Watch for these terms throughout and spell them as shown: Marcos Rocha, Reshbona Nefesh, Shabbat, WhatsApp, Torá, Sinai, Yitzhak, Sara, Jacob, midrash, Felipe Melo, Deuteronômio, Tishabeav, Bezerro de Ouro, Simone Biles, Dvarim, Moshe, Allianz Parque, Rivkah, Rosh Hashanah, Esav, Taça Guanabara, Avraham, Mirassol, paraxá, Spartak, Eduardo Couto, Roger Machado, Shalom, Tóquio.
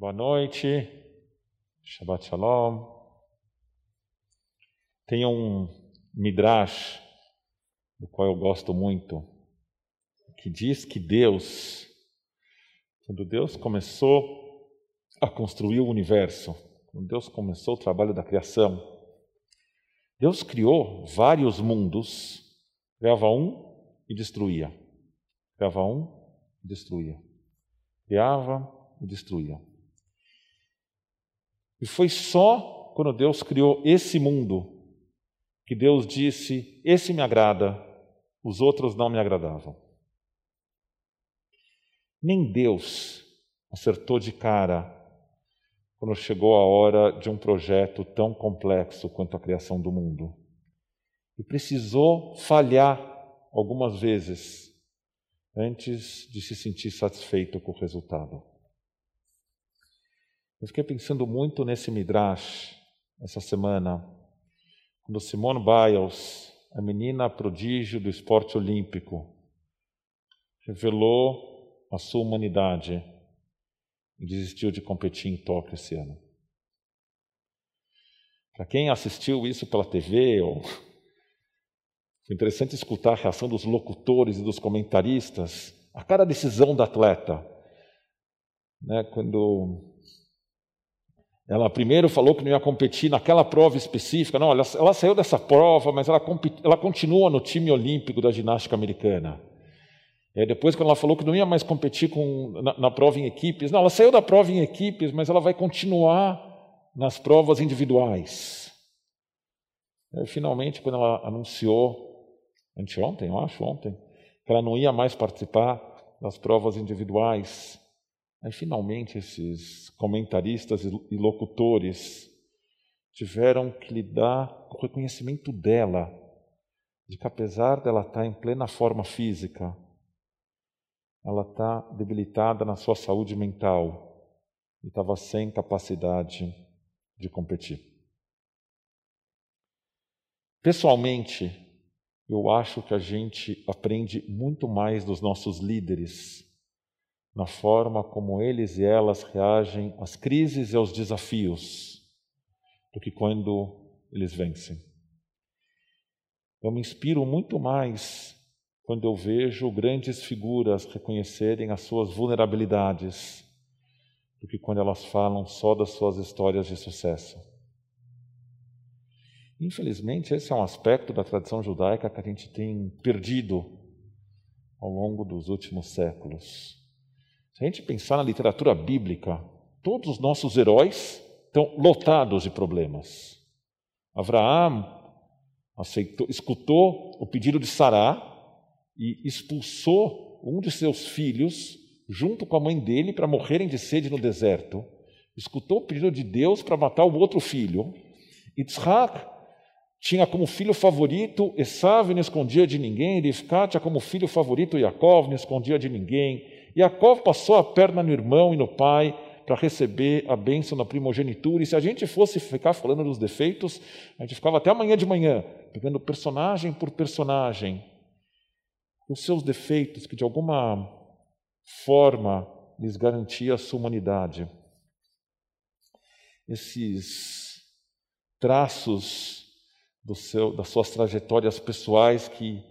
Boa noite, Shabbat Shalom. Tem um midrash, do qual eu gosto muito, que diz que Deus, quando Deus começou a construir o universo, quando Deus começou o trabalho da criação, Deus criou vários mundos, criava um e destruía, criava um e destruía, criava e destruía. E foi só quando Deus criou esse mundo que Deus disse, esse me agrada, os outros não me agradavam. Nem Deus acertou de cara quando chegou a hora de um projeto tão complexo quanto a criação do mundo. E precisou falhar algumas vezes antes de se sentir satisfeito com o resultado. Eu fiquei pensando muito nesse midrash essa semana, quando Simone Biles, a menina prodígio do esporte olímpico, revelou a sua humanidade e desistiu de competir em Tóquio esse ano. Para quem assistiu isso pela TV, foi interessante escutar a reação dos locutores e dos comentaristas a cada decisão da atleta, né? Quando ela primeiro falou que não ia competir naquela prova específica. Não, ela saiu dessa prova, mas ela continua no time olímpico da ginástica americana. E aí depois, quando ela falou que não ia mais competir na prova em equipes, não, ela saiu da prova em equipes, mas ela vai continuar nas provas individuais. E aí, finalmente, quando ela anunciou, anteontem, eu acho, ontem, que ela não ia mais participar das provas individuais, aí, finalmente, esses comentaristas e locutores tiveram que lidar com o reconhecimento dela, de que apesar dela estar em plena forma física, ela está debilitada na sua saúde mental e estava sem capacidade de competir. Pessoalmente, eu acho que a gente aprende muito mais dos nossos líderes na forma como eles e elas reagem às crises e aos desafios, do que quando eles vencem. Eu me inspiro muito mais quando eu vejo grandes figuras reconhecerem as suas vulnerabilidades, do que quando elas falam só das suas histórias de sucesso. Infelizmente, esse é um aspecto da tradição judaica que a gente tem perdido ao longo dos últimos séculos. Se a gente pensar na literatura bíblica, todos os nossos heróis estão lotados de problemas. Avraham escutou o pedido de Sara e expulsou um de seus filhos junto com a mãe dele para morrerem de sede no deserto. Escutou o pedido de Deus para matar o outro filho. Yitzhak tinha como filho favorito Esav, não escondia de ninguém. Rivkah tinha como filho favorito Jacob, não escondia de ninguém. Jacob passou a perna no irmão e no pai para receber a bênção da primogenitura. E se a gente fosse ficar falando dos defeitos, a gente ficava até amanhã de manhã, pegando personagem por personagem, os seus defeitos que de alguma forma lhes garantia a sua humanidade. Esses traços das suas trajetórias pessoais que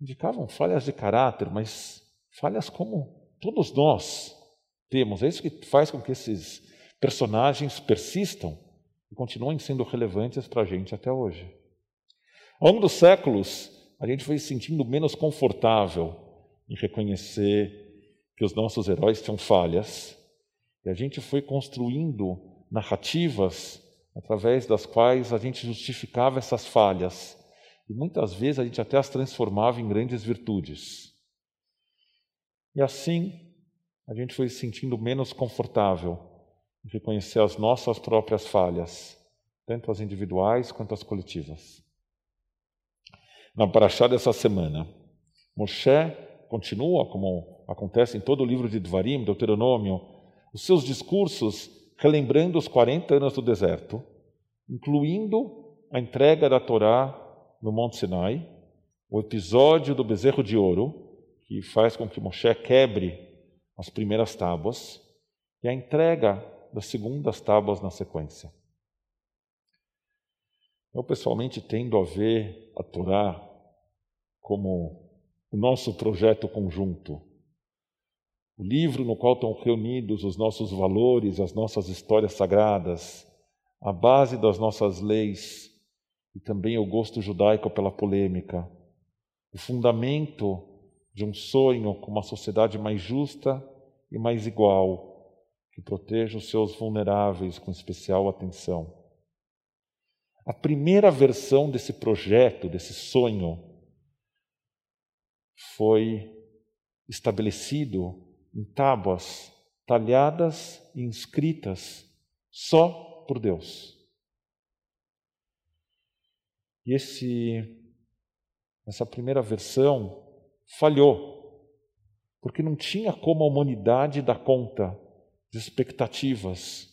indicavam falhas de caráter, mas falhas como todos nós temos. É isso que faz com que esses personagens persistam e continuem sendo relevantes para a gente até hoje. Ao longo dos séculos, a gente foi se sentindo menos confortável em reconhecer que os nossos heróis tinham falhas, e a gente foi construindo narrativas através das quais a gente justificava essas falhas, e muitas vezes a gente até as transformava em grandes virtudes. E assim, a gente foi se sentindo menos confortável em reconhecer as nossas próprias falhas, tanto as individuais quanto as coletivas. Na paraxá dessa semana, Moshe continua, como acontece em todo o livro de Dvarim, Deuteronômio, os seus discursos relembrando os 40 anos do deserto, incluindo a entrega da Torá no Monte Sinai, o episódio do Bezerro de Ouro, que faz com que Moshe quebre as primeiras tábuas, e a entrega das segundas tábuas na sequência. Eu pessoalmente tendo a ver a Torá como o nosso projeto conjunto, o livro no qual estão reunidos os nossos valores, as nossas histórias sagradas, a base das nossas leis e também o gosto judaico pela polêmica, o fundamento de um sonho com uma sociedade mais justa e mais igual, que proteja os seus vulneráveis com especial atenção. A primeira versão desse projeto, desse sonho, foi estabelecido em tábuas talhadas e inscritas só por Deus. E essa primeira versão falhou, porque não tinha como a humanidade dar conta de expectativas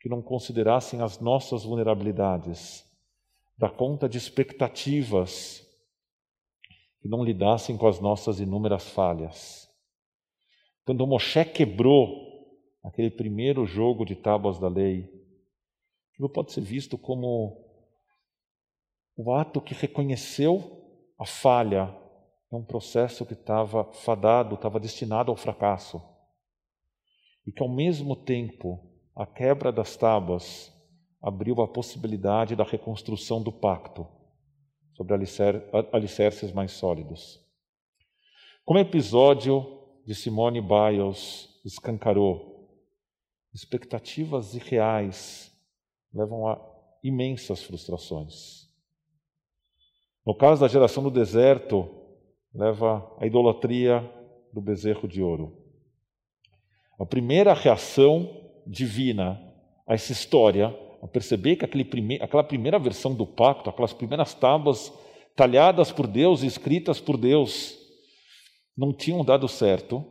que não considerassem as nossas vulnerabilidades, dar conta de expectativas que não lidassem com as nossas inúmeras falhas. Quando Moshe quebrou aquele primeiro jogo de tábuas da lei, aquilo pode ser visto como o ato que reconheceu a falha, é um processo que estava fadado, estava destinado ao fracasso. E que ao mesmo tempo, a quebra das tábuas abriu a possibilidade da reconstrução do pacto sobre alicerces mais sólidos. Como o episódio de Simone Biles escancarou, expectativas irreais levam a imensas frustrações. No caso da geração do deserto, leva à idolatria do bezerro de ouro. A primeira reação divina a essa história, a perceber que aquela primeira versão do pacto, aquelas primeiras tábuas talhadas por Deus e escritas por Deus, não tinham dado certo,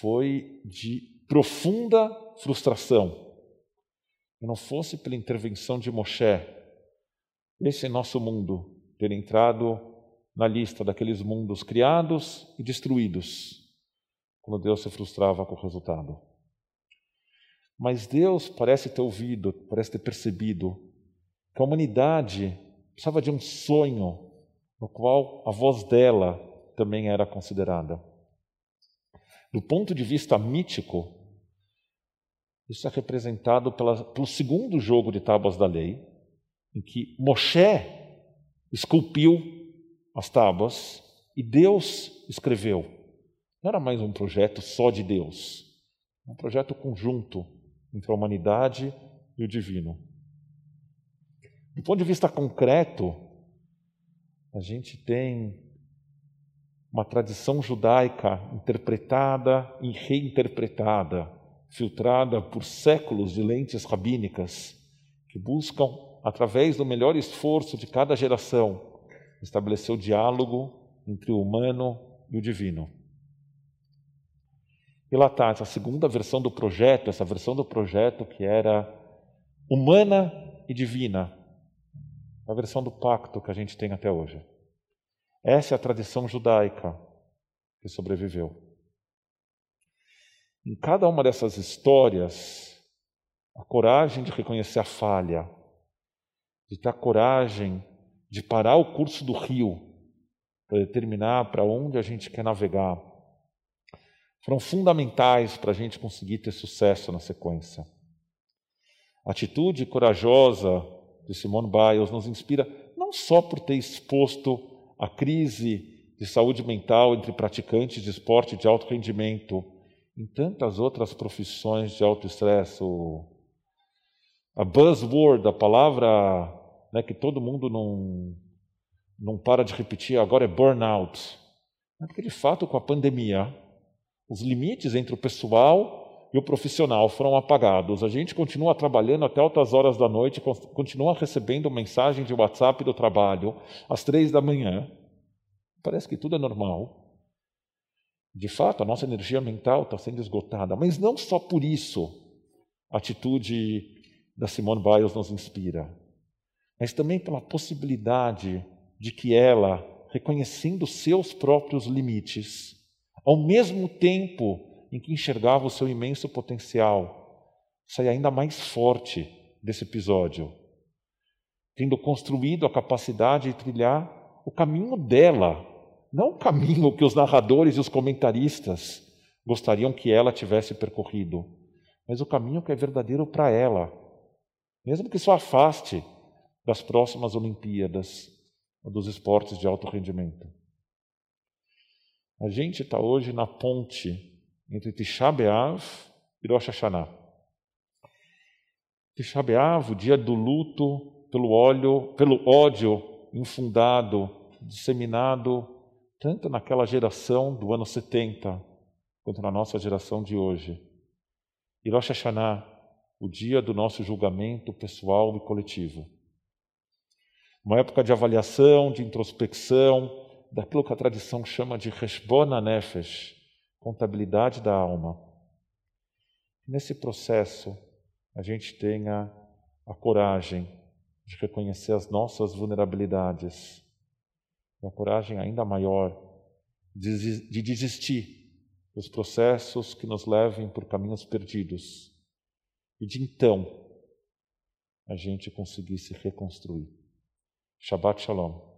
foi de profunda frustração. Se não fosse pela intervenção de Moshe, esse nosso mundo ter entrado na lista daqueles mundos criados e destruídos, quando Deus se frustrava com o resultado. Mas Deus parece ter ouvido, parece ter percebido que a humanidade precisava de um sonho no qual a voz dela também era considerada. Do ponto de vista mítico, isso é representado pelo segundo jogo de tábuas da lei, em que Moshe esculpiu as tábuas e Deus escreveu. Não era mais um projeto só de Deus, um projeto conjunto entre a humanidade e o divino. Do ponto de vista concreto, a gente tem uma tradição judaica interpretada e reinterpretada, filtrada por séculos de lentes rabínicas que buscam, através do melhor esforço de cada geração, estabelecer o diálogo entre o humano e o divino. E lá está, essa segunda versão do projeto, essa versão do projeto que era humana e divina, a versão do pacto que a gente tem até hoje. Essa é a tradição judaica que sobreviveu. Em cada uma dessas histórias, a coragem de reconhecer a falha, de ter a coragem de parar o curso do rio para determinar para onde a gente quer navegar, foram fundamentais para a gente conseguir ter sucesso na sequência. A atitude corajosa de Simone Biles nos inspira não só por ter exposto a crise de saúde mental entre praticantes de esporte de alto rendimento, em tantas outras profissões de alto estresse, a buzzword, a palavra, né, que todo mundo não para de repetir, agora é burnout. Porque, de fato, com a pandemia, os limites entre o pessoal e o profissional foram apagados. A gente continua trabalhando até altas horas da noite, continua recebendo mensagem de WhatsApp do trabalho às 3 da manhã. Parece que tudo é normal. De fato, a nossa energia mental está sendo esgotada. Mas não só por isso a atitude da Simone Biles nos inspira, mas também pela possibilidade de que ela, reconhecendo seus próprios limites, ao mesmo tempo em que enxergava o seu imenso potencial, sai ainda mais forte desse episódio, tendo construído a capacidade de trilhar o caminho dela, não o caminho que os narradores e os comentaristas gostariam que ela tivesse percorrido, mas o caminho que é verdadeiro para ela, mesmo que isso afaste das próximas Olimpíadas ou dos esportes de alto rendimento. A gente está hoje na ponte entre Tishabeav e Rosh Hashanah. Tishabeav, o dia do luto pelo ódio infundado, disseminado, tanto naquela geração do ano 70, quanto na nossa geração de hoje. E Rosh Hashanah, o dia do nosso julgamento pessoal e coletivo. Uma época de avaliação, de introspecção, daquilo que a tradição chama de Reshbona Nefesh, contabilidade da alma. Nesse processo, a gente tenha a coragem de reconhecer as nossas vulnerabilidades e a coragem ainda maior de desistir dos processos que nos levem por caminhos perdidos e de então a gente conseguir se reconstruir. Shabbat Shalom.